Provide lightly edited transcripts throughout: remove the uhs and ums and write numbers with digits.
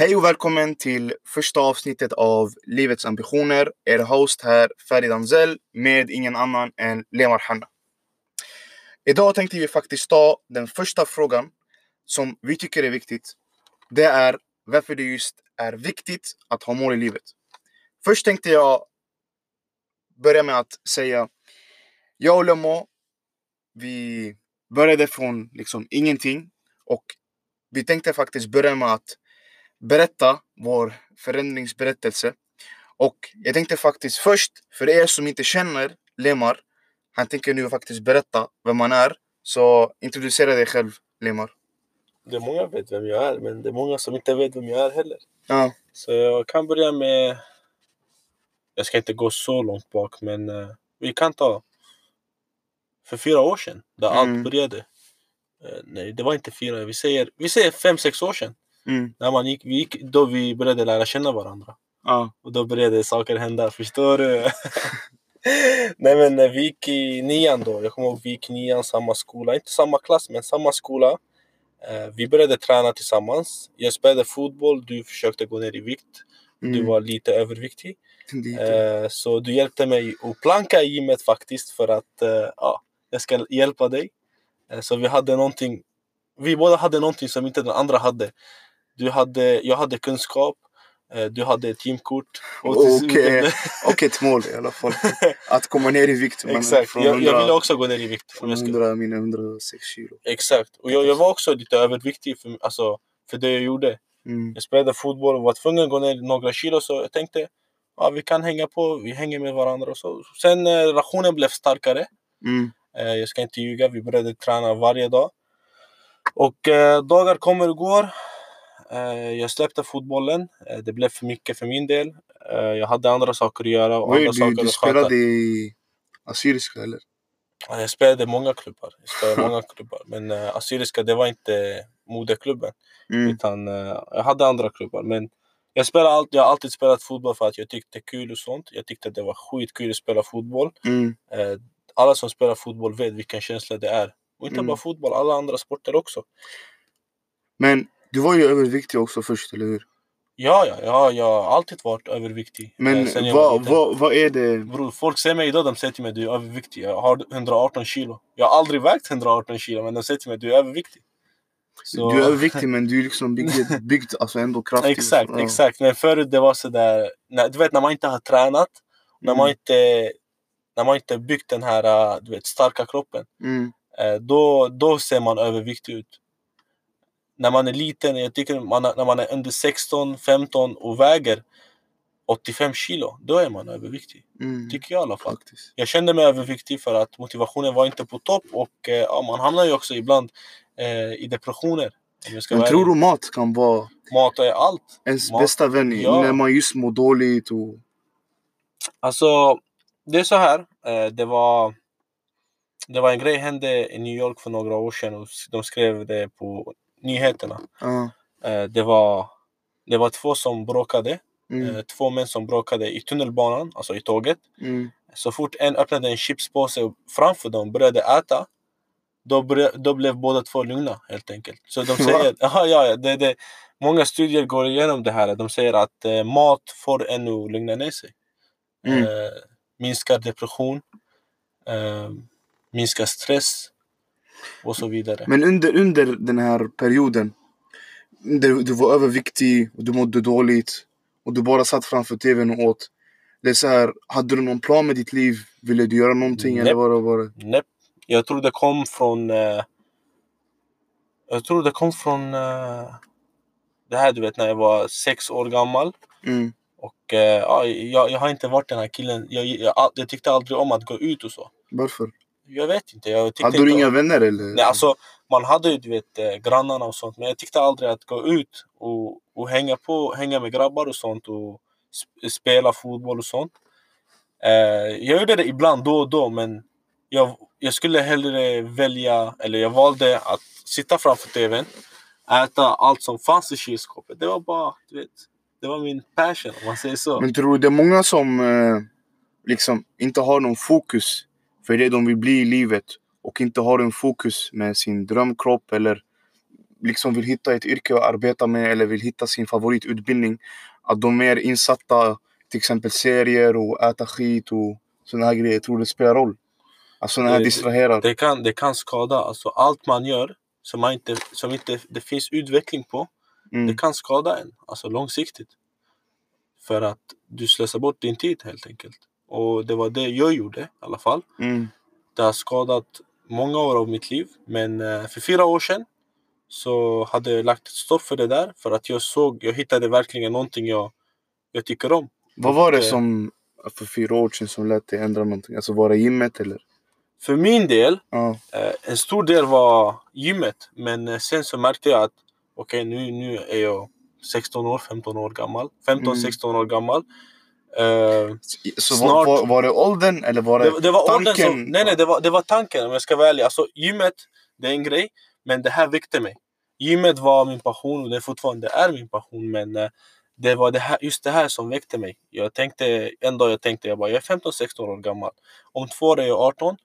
Hej och välkommen till första avsnittet av Livets Ambitioner. Er host här, Farid Anzell, med ingen annan än Leomar Hanna. Idag tänkte vi faktiskt ta den första frågan som vi tycker är viktigt. Det är varför det just är viktigt att ha mål i livet. Först tänkte jag börja med att säga jag och Leomar, vi började från ingenting. Och vi tänkte faktiskt börja med att berätta vår förändringsberättelse. Och jag tänkte faktiskt först, för er som inte känner Leomar, han tänker nu faktiskt berätta vem han är. Så introducera dig själv, Leomar. Det är många som vet vem jag är, men det är många som inte vet vem jag är heller. Ja. Så jag kan börja med, jag ska inte gå så långt bak, men vi kan ta för 4 år sedan, där allt började. Nej, det var inte 4, vi säger 5-6 år sedan. När man gick, då vi började lära känna varandra. Och då började saker hända, förstår du? Nej, men vi gick i 9 då. Jag kommer ihåg, vi gick 9, samma skola. Inte samma klass, men samma skola. Vi började träna tillsammans. Jag spelade fotboll, du försökte gå ner i vikt. Du var lite överviktig. Så du hjälpte mig att planka i gymmet faktiskt. För att jag ska hjälpa dig. Så vi hade någonting. Vi båda hade någonting som inte den andra hade. Jag hade kunskap, du hade teamkort. Okej, ett mål i alla fall. Att komma ner i vikt. Exakt, jag ville också gå ner i vikt. Från 106 kilo. Exakt, och jag var också lite överviktig för det jag gjorde. Jag spelade fotboll och var tvungen att gå ner några kilo. Så jag tänkte, vi kan hänga på, vi hänger med varandra. Och så. Sen relationen blev starkare. Jag ska inte ljuga, vi började träna varje dag. Och dagar kommer och går. Jag släppte fotbollen. Det blev för mycket för min del. Jag hade andra saker att göra. Och du spelade i Assyriska eller? Jag spelade många klubbar. Men Assyriska, det var inte moderklubben. Utan jag hade andra klubbar. Men jag har alltid spelat fotboll för att jag tyckte kul och sånt. Jag tyckte det var skitkul att spela fotboll. Alla som spelar fotboll vet vilken känsla det är. Och inte bara fotboll, alla andra sporter också. Men du var ju överviktig också först, eller hur? Ja, jag har alltid varit överviktig. Men vad är det? Bror, folk ser mig idag, de säger till mig att du är överviktig. Jag har 118 kilo. Jag har aldrig vägt 118 kilo, men de säger till mig att du är överviktig. Så... Du är överviktig, men du är byggd ändå kraftig. Exakt. Men förut det var sådär... Du vet, när man inte har tränat, när man inte byggt den här starka kroppen. Då ser man överviktig ut. När man är liten, jag tycker när man är under 16, 15 och väger 85 kilo, då är man överviktig. Tycker jag i alla fall. Faktiskt. Jag kände mig överviktig för att motivationen var inte på topp och man hamnar ju också ibland i depressioner. Men tror du mat kan vara... Mat är allt. Bästa vän när man just mår dåligt och... Alltså, det är så här. Det var en grej hände i New York för några år sedan och de skrev det på nyheterna. Det var 2 som bråkade. 2 män som bråkade i tunnelbanan, alltså i tåget. Så fort en öppnade en chipspåse framför dem började äta, då blev båda 2 lugna helt enkelt. Så de säger, många studier går igenom det här. De säger att mat får en att lugna ner sig. Minskar depression. Minska stress och så vidare. Men under den här perioden du var överviktig och du mådde dåligt och du bara satt framför tvn och åt. Det är så här, hade du någon plan med ditt liv? Ville du göra någonting? Eller var det? Nej, jag tror det kom från det här, du vet, när jag var 6 år gammal. Och jag har inte varit den här killen. Jag tyckte aldrig om att gå ut och så. Varför? Jag vet inte. Hade du inga vänner eller? Nej, alltså man hade ju, du vet, grannarna och sånt, men jag tyckte aldrig att gå ut och hänga med grabbar och sånt och spela fotboll och sånt. Jag gjorde det ibland då och då, men jag skulle hellre jag valde att sitta framför tvn, äta allt som fanns i kylskåpet. Det var bara, du vet, det var min passion om man säger så. Men tror du det är många som inte har någon fokus för det de vill bli i livet och inte har en fokus med sin drömkropp eller liksom vill hitta ett yrke att arbeta med eller vill hitta sin favoritutbildning, att de är insatta till exempel serier och äta skit och sådana här grejer. Jag tror det spelar roll. Alltså när jag distraherar. Det kan skada. Alltså allt man gör som inte det finns utveckling på, det kan skada en. Alltså långsiktigt. För att du slösar bort din tid helt enkelt. Och det var det jag gjorde i alla fall. Det har skadat många år av mitt liv. Men för 4 år sedan så hade jag lagt ett stopp för det där. För att jag hittade verkligen någonting jag tycker om. Vad var det som för 4 år sedan som lät dig ändra någonting? Alltså var det gymmet eller? För min del, en stor del var gymmet. Men sen så märkte jag att nu är jag 15-16 år gammal. Så snart, var det åldern eller var det tanken? Det var tanken om jag ska välja. Alltså gymmet, det är en grej, men det här väckte mig. Gymmet var min passion och det fortfarande är min passion, men det var just det här som väckte mig. Jag tänkte, en dag jag är 15-16 år gammal. Om 2 år är jag 18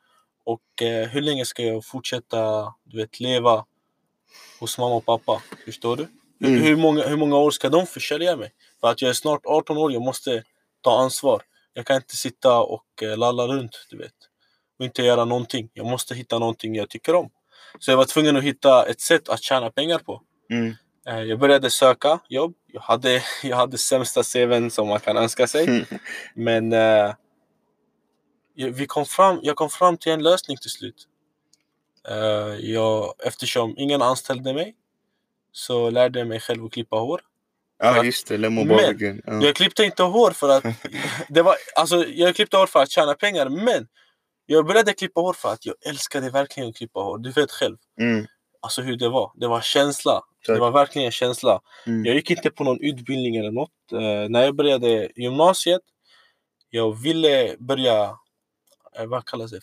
och hur länge ska jag fortsätta leva hos mamma och pappa? Förstår du? Hur många år ska de försälja mig? För att jag är snart 18 år, jag måste ta ansvar. Jag kan inte sitta och lalla runt, och inte göra någonting. Jag måste hitta någonting jag tycker om. Så jag var tvungen att hitta ett sätt att tjäna pengar på. Jag började söka jobb. Jag hade sämsta CV:n som man kan önska sig. Men jag kom fram till en lösning till slut. Eftersom ingen anställde mig, så lärde jag mig själv att klippa hår. Ja, just det. Jag klippte inte hår för att... jag klippte hår för att tjäna pengar. Men jag började klippa hår för att jag älskade verkligen att klippa hår. Du vet själv. Alltså hur det var. Det var känsla. Det var verkligen en känsla. Jag gick inte på någon utbildning eller något. När jag började gymnasiet, jag ville börja... vad kallas det?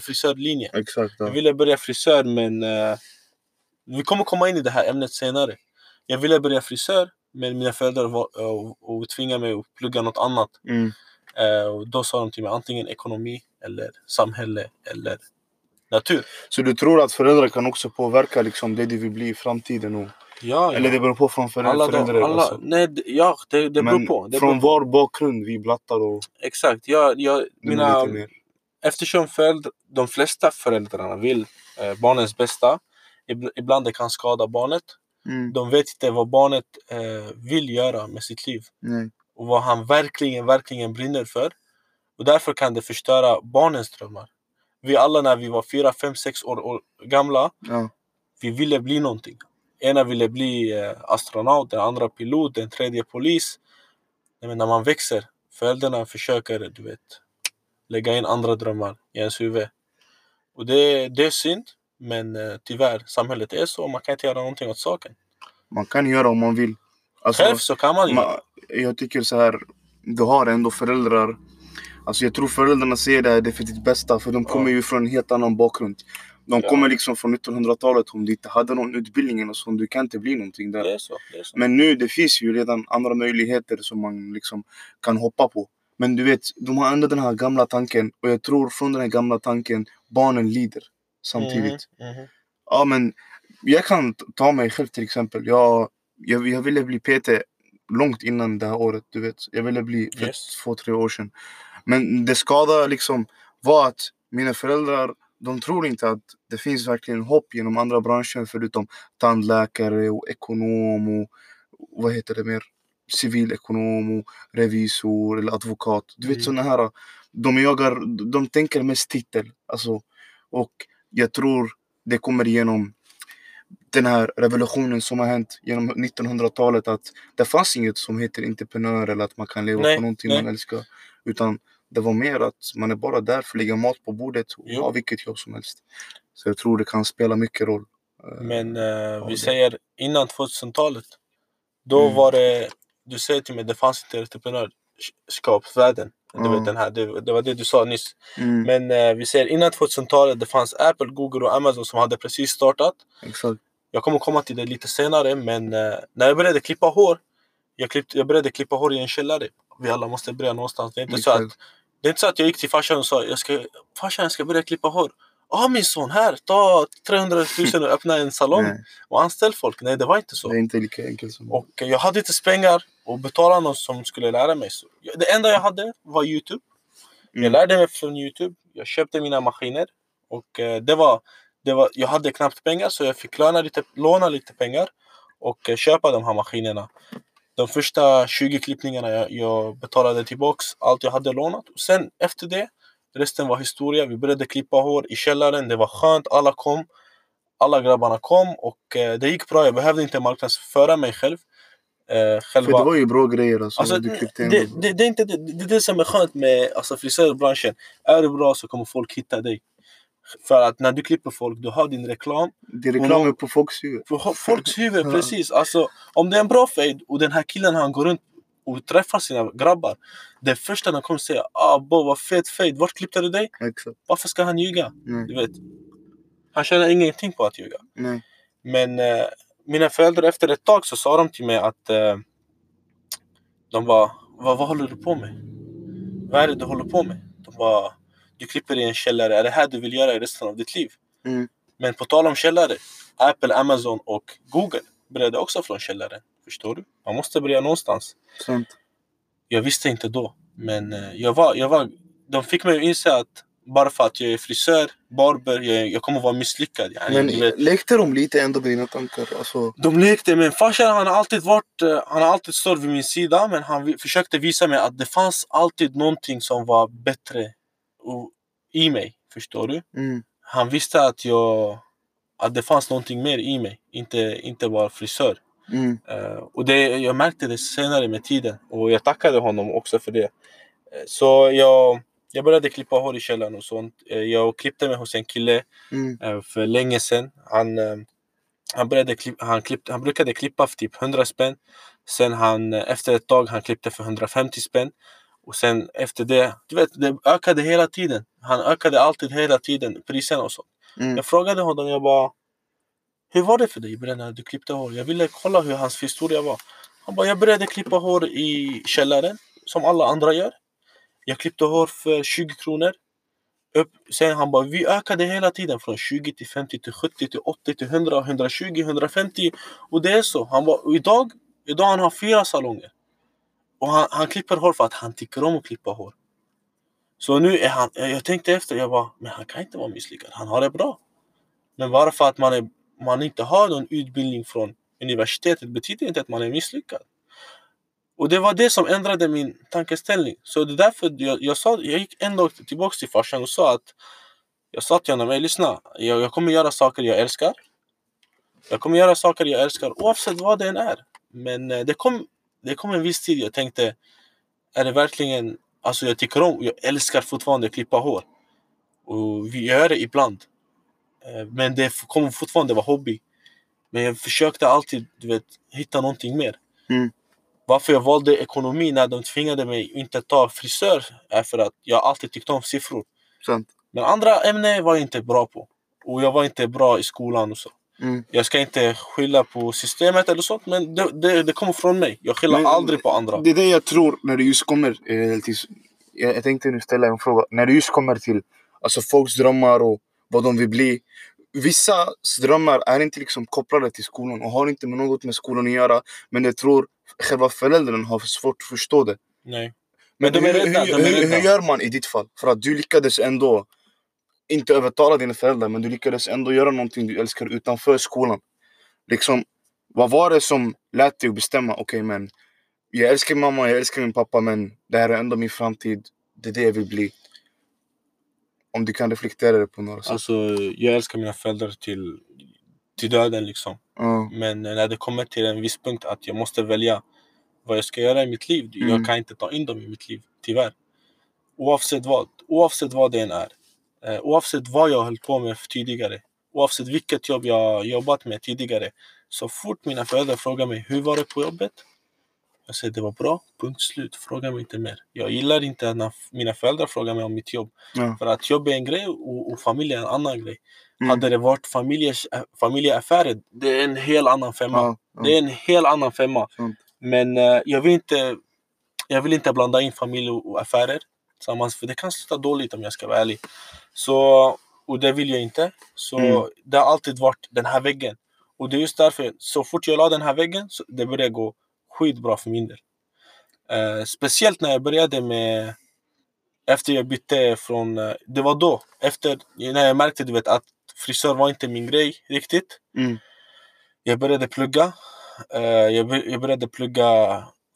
Frisörlinje. Exakt, ja. Jag ville börja frisör, men... vi kommer komma in i det här ämnet senare. Jag ville börja frisör, men mina föräldrar tvingade mig att plugga något annat. Och då sa de till mig antingen ekonomi eller samhälle eller natur. Så du tror att föräldrar kan också påverka liksom det vill bli i framtiden? Och... Ja. Eller det beror på från föräldrar? Det beror på. Det från vår bakgrund vi blattar och... Exakt. Eftersom de flesta föräldrarna vill barnens bästa, ibland det kan skada barnet. De vet inte vad barnet vill göra med sitt liv. Och vad han verkligen brinner för. Och därför kan det förstöra barnens drömmar. Vi alla när vi var 4, 5, 6 år gamla, vi ville bli någonting. Ena ville bli astronaut, den andra pilot, den tredje polis. Men när man växer, föräldrarna försöker lägga in andra drömmar i ens huvud. Och det är synd. Men tyvärr, samhället är så. Man kan inte göra någonting åt saken. Man kan göra om man vill. Alltså, själv så kan man ju. Jag tycker så här. Du har ändå föräldrar. Alltså jag tror föräldrarna ser det för ditt bästa. För de kommer ju från en helt annan bakgrund. De kommer liksom från 1900-talet. Om du inte hade någon utbildning och så, du kan inte bli någonting där. Det är så. Men nu, det finns ju redan andra möjligheter som man liksom kan hoppa på. Men du vet, de har ändå den här gamla tanken. Och jag tror från den här gamla tanken, barnen lider. Samtidigt. Ja, men jag kan ta mig själv till exempel. Jag ville bli PT långt innan det här året, du vet. Jag ville bli för 2-3 år sedan. Men det skada liksom var att mina föräldrar, de tror inte att det finns verkligen hopp genom andra branscher förutom tandläkare och ekonom och vad heter det mer? Civilekonom och revisor eller advokat. Du vet såna här, de tänker mest titel. Alltså, och jag tror det kommer genom den här revolutionen som har hänt genom 1900-talet, att det fanns inget som heter entreprenör eller att man kan leva på någonting man älskar, utan det var mer att man är bara där för att lägga mat på bordet och ha vilket jobb som helst. Så jag tror det kan spela mycket roll. Men säger innan 2000-talet, då var det, du säger till mig, det fanns inte entreprenörskapsvärlden. Det var det du sa nyss. Men vi ser innan 2000-talet, det fanns Apple, Google och Amazon som hade precis startat. Exakt. Jag kommer komma till det lite senare. Men när jag började klippa hår, jag började klippa hår i en källare. Vi alla måste börja någonstans. Det är inte så att jag gick till farsan och sa farsan, jag ska börja klippa hår. min son, här, ta 300 000 och öppna en salong och anställ folk. Nej, det var inte så. Det är inte lika enkelt som det. Och jag hade inte pengar och betala någon som skulle lära mig. Så det enda jag hade var YouTube. Jag lärde mig från YouTube. Jag köpte mina maskiner och jag hade knappt pengar, så jag fick låna lite pengar och köpa de här maskinerna. De första 20 klippningarna jag betalade tillbaks allt jag hade lånat. Och sen efter det, resten var historia. Vi började klippa hår i källaren. Det var skönt, alla kom. Alla grabbarna kom och det gick bra. Jag behövde inte marknadsföra mig själv. För det var ju bra grejer. Alltså, det är det som är skönt med frisörbranschen. Är det bra så kommer folk hitta dig. För att när du klipper folk, du har din reklam. Din reklam är på folks huvud. På folks huvud, precis. Alltså, om det är en bra fade och den här killen han går runt och träffar sina grabbar. Det första han kommer säga, vad fet fade, vart klippte du dig? Exakt. Varför ska han ljuga? Nej. Du vet, han känner ingenting på att ljuga. Nej. Men mina föräldrar efter ett tag så sa de till mig att de var, vad håller du på med? Vad är det du håller på med? De var, du klipper i en källare. Är det här du vill göra i resten av ditt liv? Men på tal om källare, Apple, Amazon och Google började också från källaren. Förstår du? Man måste börja någonstans. Sånt. Jag visste inte då. Men de fick mig att inse att bara för att jag är frisör, barber, jag kommer vara misslyckad. Men lekte de lite ändå med dina tankar? Alltså... De lekte, men farsan han har alltid stått vid min sida. Men han försökte visa mig att det fanns alltid någonting som var bättre i mig, förstår du? Han visste att att det fanns någonting mer i mig, inte bara frisör. Och jag märkte det senare med tiden och jag tackade honom också för det. Så jag började klippa hår i källaren och sånt. Jag klippte mig hos en kille för länge sedan. Han brukade klippa för typ 100 spänn. Sen efter ett tag han klippte för 150 spänn. Och sen efter det, du vet, det ökade hela tiden. Han ökade alltid hela tiden prisen och så. Jag frågade honom, jag bara, hur var det för dig när du klippte hår? Jag ville kolla hur hans historia var. Han bara, jag började klippa hår i källaren, som alla andra gör. Jag klippte hår för 20 kronor. Sen han bara, vi ökade hela tiden från 20 till 50 till 70 till 80 till 100, 120, 150. Och det är så. Han bara, idag han har 4 salonger. Och han klipper hår för att han tycker om att klippa hår. Så nu är han... Jag tänkte efter, jag bara... Men han kan inte vara misslyckad. Han har det bra. Men bara för att man inte har någon utbildning från universitetet betyder inte att man är misslyckad. Och det var det som ändrade min tankeställning. Så det är därför jag gick en dag tillbaka till farsan och sa att... Jag sa till honom, lyssna. Jag kommer göra saker jag älskar. Oavsett vad det än är. Men det kom en viss tid jag tänkte, är det verkligen, jag tycker om, jag älskar fortfarande att klippa hår och vi gör det ibland, men det kommer fortfarande vara hobby, men jag försökte alltid, hitta någonting mer. Varför jag valde ekonomi när de tvingade mig inte ta frisör är för att jag alltid tyckte om siffror. Sånt. Men andra ämnen var jag inte bra på och jag var inte bra i skolan och så. Jag ska inte skylla på systemet eller sånt, men det kommer från mig. Jag skyller aldrig på andra. Det är det jag tror när du just kommer till, jag tänkte nu ställa en fråga. När du just kommer till folks drömmar och vad de vill bli. Vissa drömmar är inte kopplade till skolan och har inte något med skolan att göra. Men jag tror själva föräldrarna har svårt att förstå det. Nej. Men hur gör man i ditt fall? För att du lyckades ändå inte övertala dina föräldrar, men du lyckades ändå göra någonting du älskar utanför skolan. Vad var det som lät dig att bestämma, okej, men jag älskar mamma, jag älskar min pappa, men det här är ändå min framtid, det är det jag vill bli. Om du kan reflektera det på några sätt. Jag älskar mina föräldrar till döden Men när det kommer till en viss punkt att jag måste välja vad jag ska göra i mitt liv, jag kan inte ta in dem i mitt liv, tyvärr. Oavsett vad det än är. Oavsett vad jag höll på med tidigare, oavsett vilket jobb jag jobbat med tidigare, så fort mina föräldrar frågar mig, hur var det på jobbet? Jag säger, det var bra, punkt slut, fråga mig inte mer. Jag gillar inte när mina föräldrar frågar mig om mitt jobb. För att jobb är en grej och familj är en annan grej. Hade det varit familjeaffärer, det är en helt annan femma. Men jag vill inte blanda in familj och affärer tillsammans, för det kan sluta dåligt om jag ska vara ärlig. Så Och det vill jag inte. Så det har alltid varit den här väggen. Och det är just därför, så fort jag la den här väggen, så det började gå skitbra för min del. Speciellt när jag började med, efter jag bytte från, det var då, efter, när jag märkte du vet, att frisör var inte min grej riktigt. Jag började plugga. Jag började plugga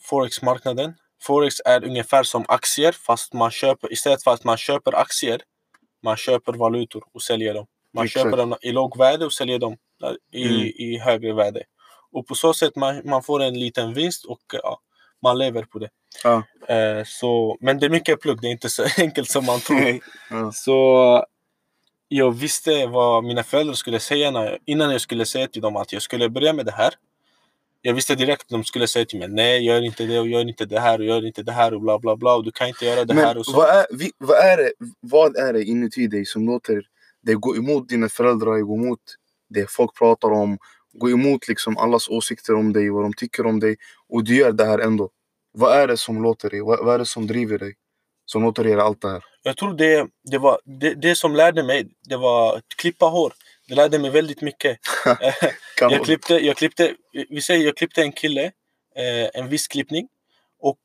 Forex-marknaden. Forex är ungefär som aktier, fast man köper, istället för att man köper aktier, man köper valutor och säljer dem. Man köper dem i låg värde och säljer dem i högre värde. Och på så sätt man får en liten vinst och man lever på det. Så, men det är mycket plugg, det är inte så enkelt som man tror. Så jag visste vad mina föräldrar skulle säga innan jag skulle säga till dem att jag skulle börja med det här. Jag visste direkt att de skulle säga till mig, nej, gör inte det och gör inte det här och gör inte det här och bla bla bla och du kan inte göra det här och så. Vad är det inuti dig som låter dig gå emot dina föräldrar, gå emot det folk pratar om, gå emot liksom allas åsikter om dig, vad de tycker om dig, och du gör det här ändå? Vad är det som låter dig, vad är det som driver dig, som låter dig göra allt det här? Jag tror det var det som lärde mig, det var att klippa hår. Det lärde mig väldigt mycket. jag klippte en kille, en viss klippning, och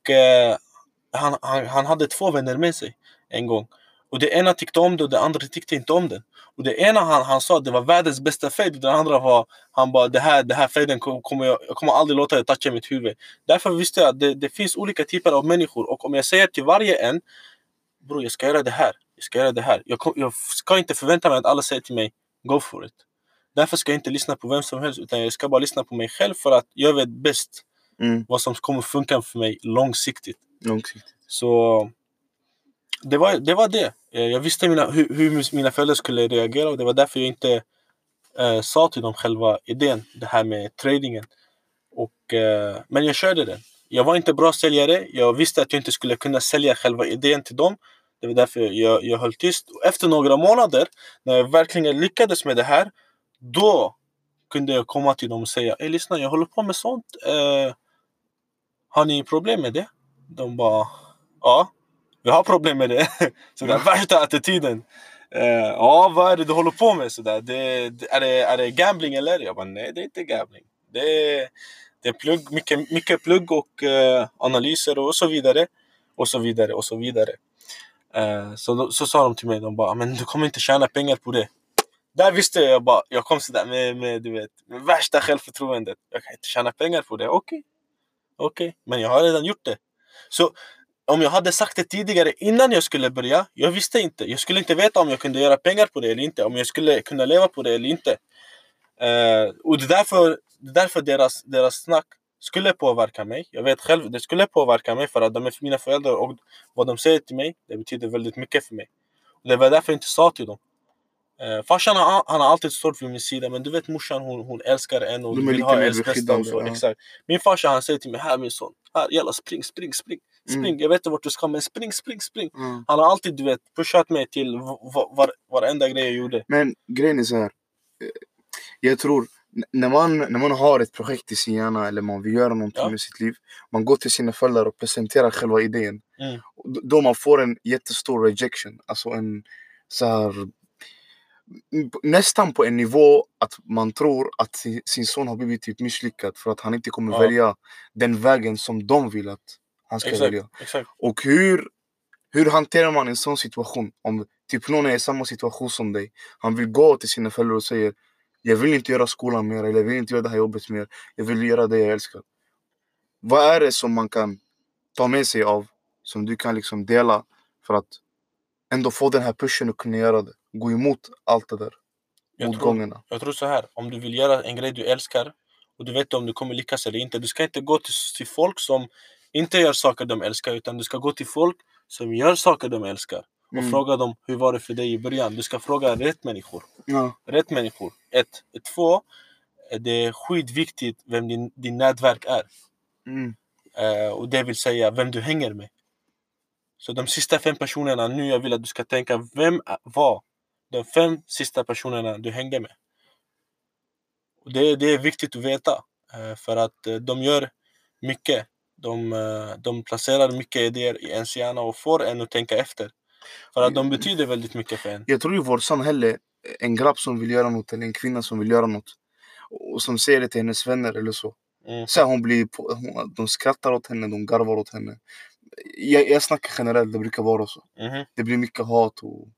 han hade två vänner med sig en gång. Och det ena tyckte om det och det andra tyckte inte om den. Och det ena han sa att det var världens bästa fade, och den andra var, han bara, det här faden kommer jag aldrig låta det toucha mitt huvud. Därför visste jag att det finns olika typer av människor, och om jag säger till varje en, bror, jag ska göra det här, jag ska göra det här. Jag ska inte förvänta mig att alla säger till mig, go for it. Därför ska jag inte lyssna på vem som helst, utan jag ska bara lyssna på mig själv, för att jag vet bäst vad som kommer funka för mig långsiktigt. Så det var det. Jag visste hur mina föräldrar skulle reagera, och det var därför jag inte sa till dem själva idén, det här med tradingen. Och, men jag körde den. Jag var inte bra säljare. Jag visste att jag inte skulle kunna sälja själva idén till dem. Det var därför jag höll tyst. Och efter några månader, när jag verkligen lyckades med det här, då kunde jag komma till dem och säga, lyssna, jag håller på med sånt. Har ni problem med det? De bara, ja, vi har problem med det. Så den värsta attityden. Vad är det du håller på med? Så där. Är det gambling eller? Jag bara, nej, det är inte gambling. Det är plugg, mycket plugg och analyser och så vidare. Så sa de till mig, de bara, men du kommer inte tjäna pengar på det. Där visste jag bara, jag kom sådär med värsta självförtroendet. Jag kan inte tjäna pengar på det, okej, men jag har redan gjort det. Så om jag hade sagt det tidigare, innan jag skulle börja, jag visste inte, jag skulle inte veta om jag kunde göra pengar på det eller inte, om jag skulle kunna leva på det eller inte. Och därför deras snack skulle påverka mig. Jag vet själv, det skulle påverka mig, för att de är mina föräldrar, och vad de säger till mig, det betyder väldigt mycket för mig. Det var därför jag inte sa till dem. Farsan han har alltid stått vid min sida, men du vet morsan, hon älskar en och vill ha älskar och så. Exakt. Min farsa, han säger till mig, här min son, här, jävla spring. Jag vet inte vart du ska, men spring. Han har alltid, du vet, pushat mig till varenda grej jag gjorde. Men grejen är så här, jag tror när man har ett projekt i sin hjärna, eller man vill göra någonting med sitt liv, man går till sina föräldrar och presenterar själva idén, då man får en jättestor rejection, alltså en så här, nästan på en nivå att man tror att sin son har blivit typ misslyckad, för att han inte kommer välja den vägen som de vill att han ska välja. Och hur hanterar man en sån situation? Om typ någon är i samma situation som dig, han vill gå till sina föräldrar och säger, jag vill inte göra skolan mer, eller jag vill inte göra det här jobbet mer, jag vill göra det jag älskar. Vad är det som man kan ta med sig av, som du kan liksom dela, för att ändå få den här pushen och kunna göra det, gå emot allt det där, motgångarna? Jag tror så här, om du vill göra en grej du älskar, och du vet om du kommer lyckas eller inte, du ska inte gå till folk som inte gör saker de älskar, utan du ska gå till folk som gör saker de älskar. Och fråga dem, hur var det för dig i början? Du ska fråga rätt människor. Rätt människor. 1, 2. Det är skitviktigt vem din nätverk är. Och det vill säga vem du hänger med. Så de sista 5 personerna nu, jag vill att du ska tänka, vem var de 5 sista personerna du hängde med? Och det är viktigt att veta. För att de gör mycket. De placerar mycket idéer i ens hjärna och får en att tänka efter. För att de betyder väldigt mycket för en. Jag tror i vårt samhälle, en grabb som vill göra något eller en kvinna som vill göra något och som säger det till hennes vänner eller så. Mm. Så hon blir på, de skrattar åt henne, de garvar åt henne. Jag snackar generellt, det brukar vara så. Mm. Det blir mycket hat och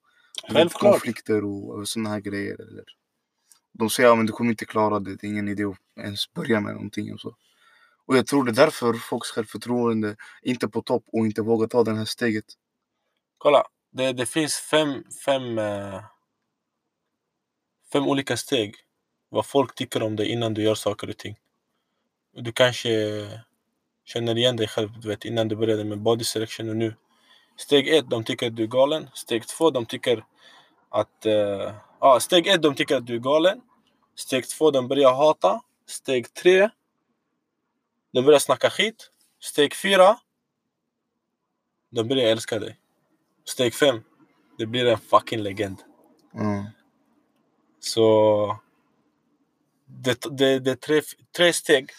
konflikter och sådana här grejer. Eller. De säger att men du kommer inte klara det, det är ingen idé att ens börja med någonting och så. Och jag tror det är därför folks självförtroende inte på topp och inte vågar ta det här steget. Kolla, det finns fem olika steg. Vad folk tycker om dig innan du gör saker och ting. Du kanske känner igen dig själv, du vet, innan du började med body selection och nu. Steg 1, de tycker att du är galen. Steg 2, de tycker att... Steg 1, de tycker att du är galen. Steg 2, de börjar hata. Steg 3, de börjar snacka skit. Steg 4, de börjar älska dig. Steg 5, det blir en fucking legend. Mm. Så... Det är tre steg.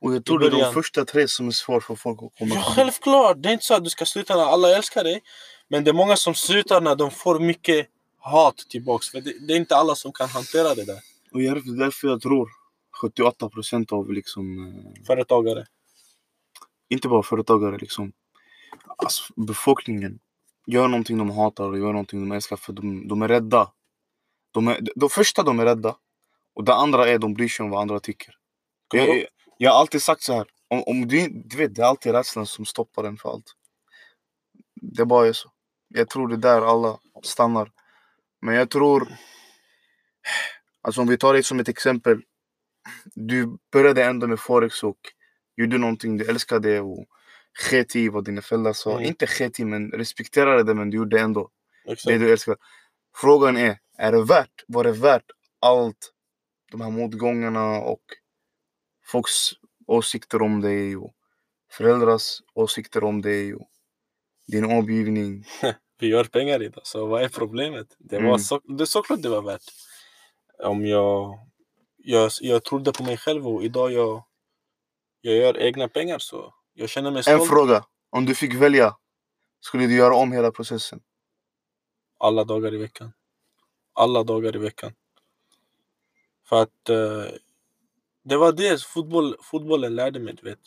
Och jag tror det är de första 3 som är svårt för folk att komma. Ja, självklart. Det är inte så att du ska sluta när alla älskar dig. Men det är många som slutar när de får mycket hat tillbaks. För det är inte alla som kan hantera det där. Och det är därför jag tror 78% av liksom... företagare. Inte bara företagare liksom. Alltså, befolkningen gör någonting de hatar och gör någonting de älskar. För de är rädda. De första de är rädda. Och det andra är de bryr sig om vad andra tycker. Jag har alltid sagt så här. Om du vet, det är alltid rädslan som stoppar den för allt. Det bara är så. Jag tror det där alla stannar. Men jag tror... Alltså om vi tar det som ett exempel. Du började ändå med forex och gjorde någonting du älskade. Och sket i vad dina föräldrar sa. Mm. Inte sket i, men respekterade det. Men du gjorde ändå det du älskade. Frågan är, var det värt allt? De här motgångarna och folks åsikter om dig och föräldrars åsikter om dig och din omgivning. Vi gör pengar idag, så vad är problemet? Det är såklart det var värt. Om jag trodde på mig själv och idag jag gör egna pengar, så jag känner mig stolt. En fråga, om du fick välja, skulle du göra om hela processen? Alla dagar i veckan. För att det var det fotbollen lärde mig, du vet.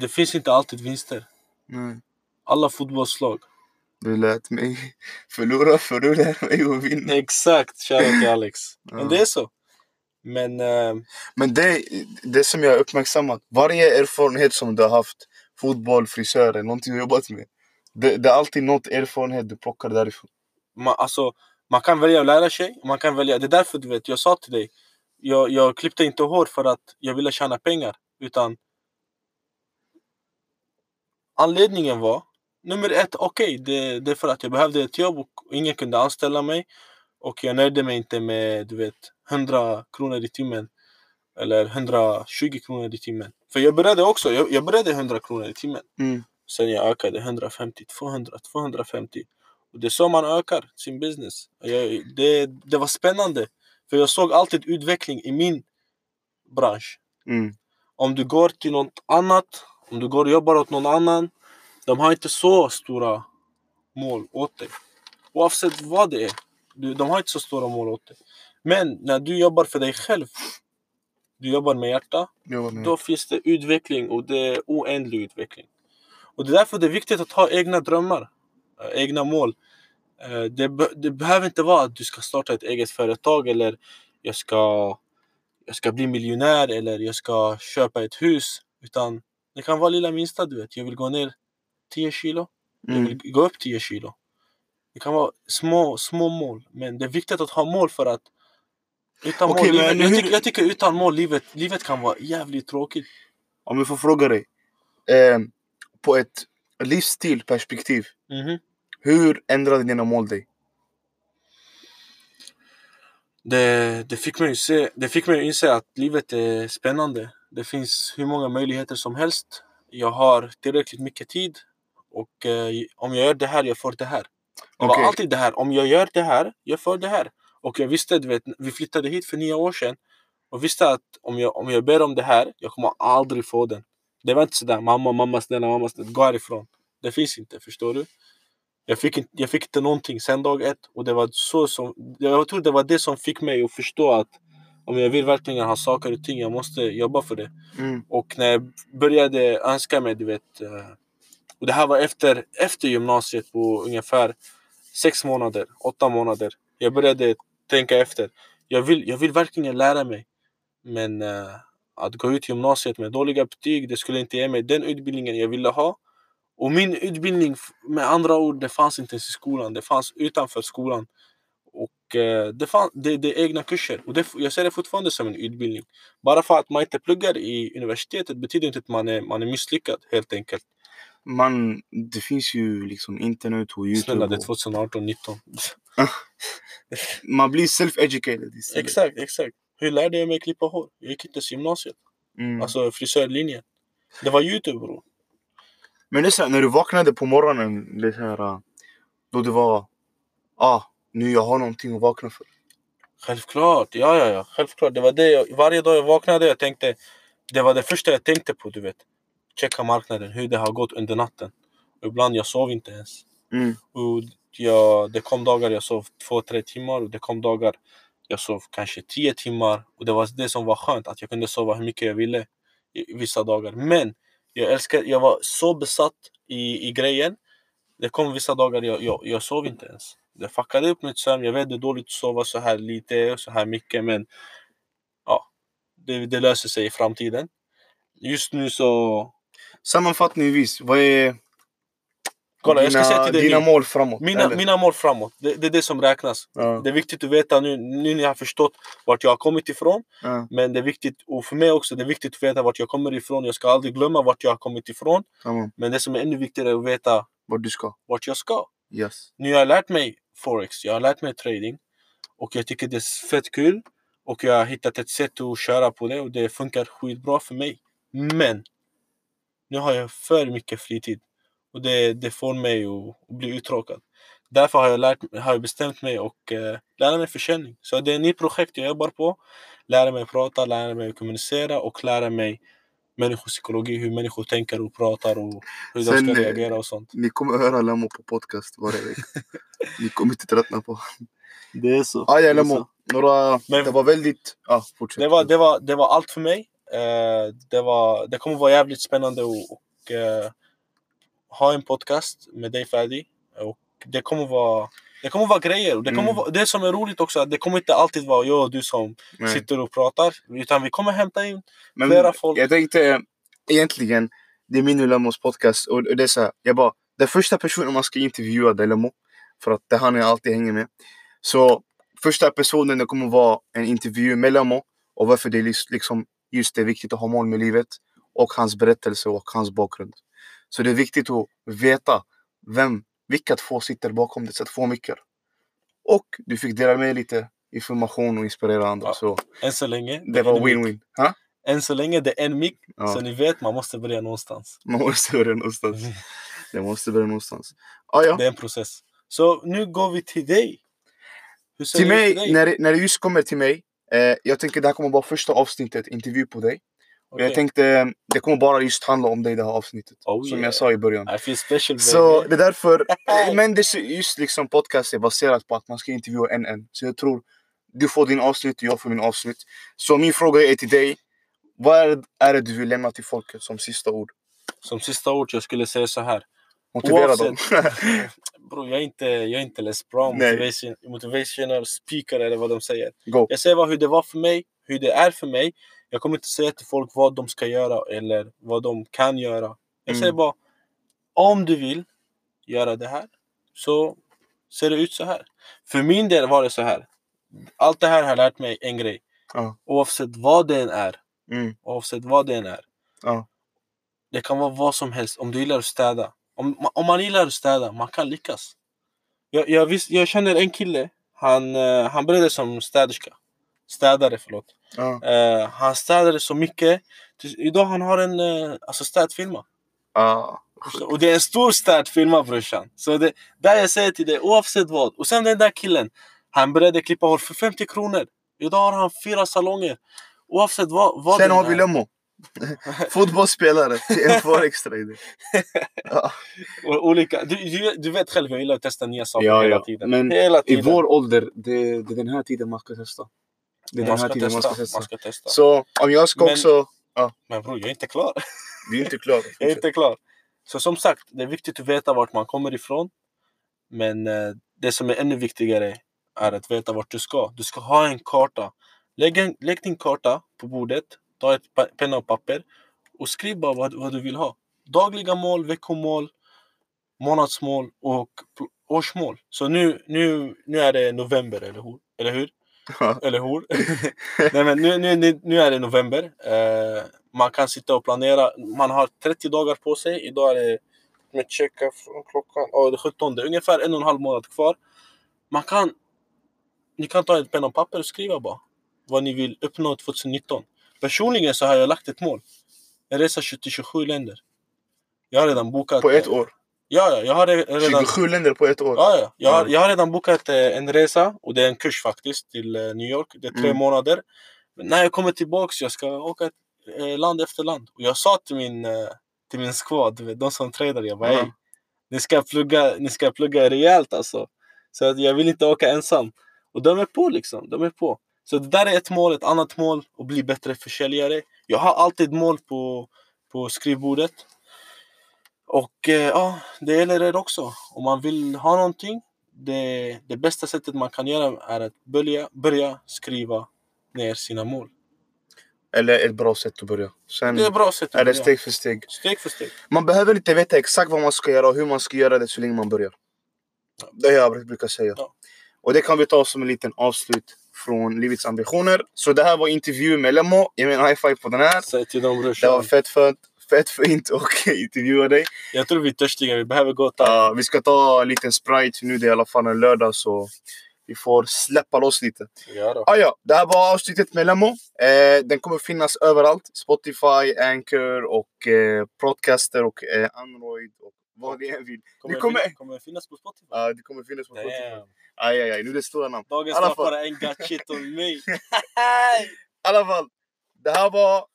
Det finns inte alltid vinster. Nej. Alla fotbollslag. Du lät mig förlora för du lär mig att vinna. Exakt, kärlek Alex. Ja. Men det är så. Men det som jag har uppmärksammat. Varje erfarenhet som du har haft. Fotboll, frisörer, någonting du jobbat med. Det är alltid något erfarenhet du plockar därifrån. Man kan välja att lära sig. Man kan välja. Det är därför du vet, jag sa till dig. Jag klippte inte hår för att jag ville tjäna pengar. Utan anledningen var, nummer 1, det är för att jag behövde ett jobb och ingen kunde anställa mig. Och jag nöjde mig inte med 100 kronor i timmen. Eller 120 kronor i timmen. För jag började också. Jag började 100 kronor i timmen. Mm. Sen jag ökade 150, 200, 250. Och det är så man ökar sin business. Det var spännande. För jag såg alltid utveckling i min bransch. Mm. Om du går till något annat. Om du går och jobbar åt någon annan. De har inte så stora mål åt dig. Oavsett vad det är. De har inte så stora mål åt dig. Men när du jobbar för dig själv. Du jobbar med hjärta. Då finns det utveckling. Och det är oändlig utveckling. Och det är därför det är viktigt att ha egna drömmar. Egna mål. Det behöver inte vara att du ska starta ett eget företag eller jag ska bli miljonär eller jag ska köpa ett hus, utan det kan vara lilla minsta, du vet, jag vill gå ner 10 kilo, jag vill gå upp 10 kilo. Det kan vara små mål, men det är viktigt att ha mål för att utan mål, jag tycker utan mål livet kan vara jävligt tråkigt. Om jag får fråga dig på ett livsstilperspektiv. Mm-hmm. Hur ändrade dina mål dig? Det fick mig inse att livet är spännande. Det finns hur många möjligheter som helst. Jag har tillräckligt mycket tid. Och om jag gör det här, jag får det här. Det var alltid det här. Om jag gör det här, jag får det här. Och jag visste, vi flyttade hit för 9 år sedan. Och visste att om jag ber om det här, jag kommer aldrig få den. Det var inte sådär, mamma snälla, gå härifrån. Det finns inte, förstår du? Jag fick inte någonting sen dag ett. Och det var så som... Jag tror det var det som fick mig att förstå att om jag vill verkligen ha saker och ting, jag måste jobba för det. Mm. Och när jag började önska mig, du vet... Och det här var efter gymnasiet på ungefär 8 månader. Jag började tänka efter. Jag vill verkligen lära mig. Men att gå ut gymnasiet med dåliga betyg, det skulle inte ge mig den utbildningen jag ville ha. Och min utbildning, med andra ord, det fanns inte ens i skolan. Det fanns utanför skolan. Och det egna kurser. Och jag ser det fortfarande som en utbildning. Bara för att man inte pluggar i universitetet betyder inte att man är misslyckad, helt enkelt. Det finns ju liksom internet och YouTube. Snälla, det är 2018-19. Man blir self-educated istället. Exakt. Hur lärde jag mig klippa hår? Jag gick inte till gymnasiet. Mm. Alltså frisörlinjen. Det var YouTube, bro. Men det är så här, när du vaknade på morgonen, det här, då det var, nu jag har någonting att vakna för. Självklart, ja. Självklart, det var det. Varje dag jag vaknade, jag tänkte, det var det första jag tänkte på, du vet. Checka marknaden, hur det har gått under natten. Och ibland jag sov inte ens. Mm. Och det kom dagar jag sov 2-3 timmar. Och det kom dagar jag sov kanske 10 timmar. Och det var det som var skönt, att jag kunde sova hur mycket jag ville i vissa dagar. Men jag var så besatt i grejen. Det kom vissa dagar jag sov inte ens. Det fuckade upp mitt sömn. Jag vet, det är dåligt att sova så här lite och så här mycket. Men ja, det löser sig i framtiden. Just nu så... Sammanfattningsvis, vad är dina mål framåt? Mina mål framåt, det är det som räknas. Ja. Det är viktigt att veta nu när jag har förstått vart jag har kommit ifrån. Ja. Men det är viktigt, och för mig också, det är viktigt att veta vart jag kommer ifrån. Jag ska aldrig glömma vart jag har kommit ifrån. Ja. Men det som är ännu viktigare är att veta vart jag ska. Yes. Nu har jag lärt mig Forex, jag har lärt mig trading. Och jag tycker det är fett kul. Och jag har hittat ett sätt att köra på det. Och det funkar skitbra för mig. Men nu har jag för mycket fritid. Och det får mig att bli uttråkad. Därför har jag bestämt mig att lära mig försäljning. Så det är ett nytt projekt jag jobbar på. Lära mig prata, lära mig kommunicera. Och lära mig människopsykologi. Hur människor tänker och pratar. Och hur de ska reagera och sånt. Ni kommer höra Lemo på podcast varje vecka. Ni kommer inte tröttna på. Det är så. Ja, Lemo. Det var väldigt... fortsätt. Det var allt för mig. Det kommer vara jävligt spännande och ha en podcast med dig, Fadi, och det kommer vara grejer, och det kommer vara, det som är roligt också, att det kommer inte alltid vara jag och du som sitter och pratar, utan vi kommer hämta in flera folk. Jag tänkte egentligen, det är min och Lemos podcast, och det är så här, jag bara, den första personen man ska intervjua är Lemo, för att det han är alltid hänger med. Så första personen, det kommer vara en intervju med Lemo, och varför det är liksom just det är viktigt att ha mål med livet, och hans berättelse och hans bakgrund. Så det är viktigt att veta vilka två sitter bakom dessa två mickar. Och du fick dela med lite information och inspirera andra. Så än så länge det var win-win. Än så länge det är en mick. Så ni vet, man måste börja någonstans. Det är en process. Så nu går vi till dig. Till mig, till dig? När det just kommer till mig, jag tänker det här kommer bara första avsnittet, intervju på dig. Okay. Jag tänkte det kommer bara just handla om dig, det här avsnittet. Som jag sa i början. I feel special, så det är därför. Men det är just liksom podcast är baserat på att man ska intervjua en. Så jag tror du får din avsnitt och jag får min avsnitt. Så min fråga är till dig. Vad är det du vill lämna till folket som sista ord? Som sista ord, jag skulle säga så här. Motivera dem. Bro, jag är inte less bra motivational speaker eller vad de säger. Go. Jag säger hur det var för mig, hur det är för mig. Jag kommer inte säga till folk vad de ska göra eller vad de kan göra. Jag säger bara, om du vill göra det här så ser det ut så här. För min del var det så här. Allt det här har lärt mig en grej. Oavsett vad det än är. Det kan vara vad som helst. Om du gillar att städa. Om man gillar att städa, man kan lyckas. Jag känner en kille. Han började som städare. Han städade så mycket. Idag han har en städfilma. Och det är en stor städfilma, brorsan. Så det, där jag säger till dig, oavsett vad. Och sen den där killen, han började klippa hår för 50 kronor. Idag har han 4 salonger. Oavsett vad. Sen har vi Lemo. Fotbollsspelare till en får extra idé. Ja. Olika. Du vet själv, jag gillar att testa nya saker hela tiden. Men hela tiden. I vår ålder, det är den här tiden man ska testa. Det är den här tiden man ska testa. Så om jag ska också... Ja. Men bror, jag är inte klar. Du är inte klar. Jag är inte klar. Så som sagt, det är viktigt att veta vart man kommer ifrån. Men det som är ännu viktigare är att veta vart du ska. Du ska ha en karta. Lägg din karta på bordet. Ta ett penna och papper och skriv bara vad du vill ha. Dagliga mål, veckomål, månadsmål och årsmål. Så nu är det november, eller hur? Ja. Eller hur? Nej, men nu är det november. Man kan sitta och planera. Man har 30 dagar på sig. Idag är det med checka från klockan 17. Ungefär 1,5 månad kvar. Ni kan ta ett penna och papper och skriva bara vad ni vill uppnå 2019. Personligen så har jag lagt ett mål. En resa 27 länder. Jag har redan bokat... På ett år? Ja, jag har redan... 27 länder på ett år? Ja. Jag har redan bokat en resa. Och det är en kurs faktiskt till New York. Det är 3 månader. Men när jag kommer tillbaka så jag ska åka land efter land. Och jag sa till min squad, de som tränar, jag bara, hej, ni ska plugga rejält alltså. Så att jag vill inte åka ensam. Och de är på liksom, de är på. Så det där är ett mål, ett annat mål, att bli bättre försäljare. Jag har alltid mål på skrivbordet. Och ja, det gäller det också. Om man vill ha någonting, det bästa sättet man kan göra är att börja skriva ner sina mål. Eller ett bra sätt att börja. Sen det är ett bra sätt att börja. Eller steg för steg. Steg för steg. Man behöver inte veta exakt vad man ska göra och hur man ska göra det så länge man börjar. Ja. Det jag brukar säga. Ja. Och det kan vi ta som en liten avslut från Livets Ambitioner. Så det här var intervju med Lemo. Jag menar high five på den här. Säg till dem, det var fett fint att intervjua dig. Jag tror vi är törstiga, vi behöver gå ta. Ja, vi ska ta en liten Sprite nu, det är i alla fall en lördag så vi får släppa loss lite. Ja då. Ja, det här var avsnittet med Lemo. Den kommer finnas överallt. Spotify, Anchor och Podcaster och Android och vad ni än vill. Kommer finnas på Spotify. Ja, det kommer finnas på Spotify. Aj, nu är det stora namn. Dagens snappare en gadget om mig. I alla fall, det här var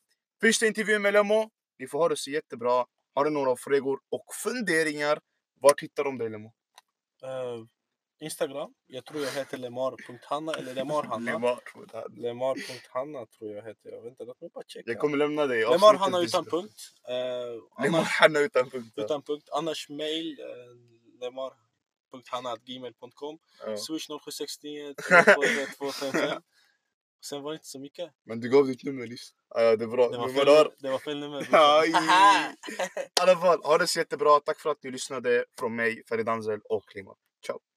första intervjun med Lemo. Ni får ha det så jättebra. Har du några frågor och funderingar, vart hittar de dig, Lemo? Instagram. Jag tror jag heter Leomar.Hanna eller Leomar Hanna. Leomar.Hanna tror jag heter. Jag vet inte, låt mig bara checka. Jag kommer lämna dig. Leomar Hanna utan punkt. Leomar Hanna utan punkt. Utan punkt. Annars mail leomar.hanna@gmail.com. Swish 0769 225. Sen var det inte så mycket. Men du gav ditt nummer, Livs. Ja, det är bra. Det var fel nummer. Ja, i alla fall, ha det så jättebra. Tack för att ni lyssnade. Från mig, Farid Anzell och Klima. Ciao.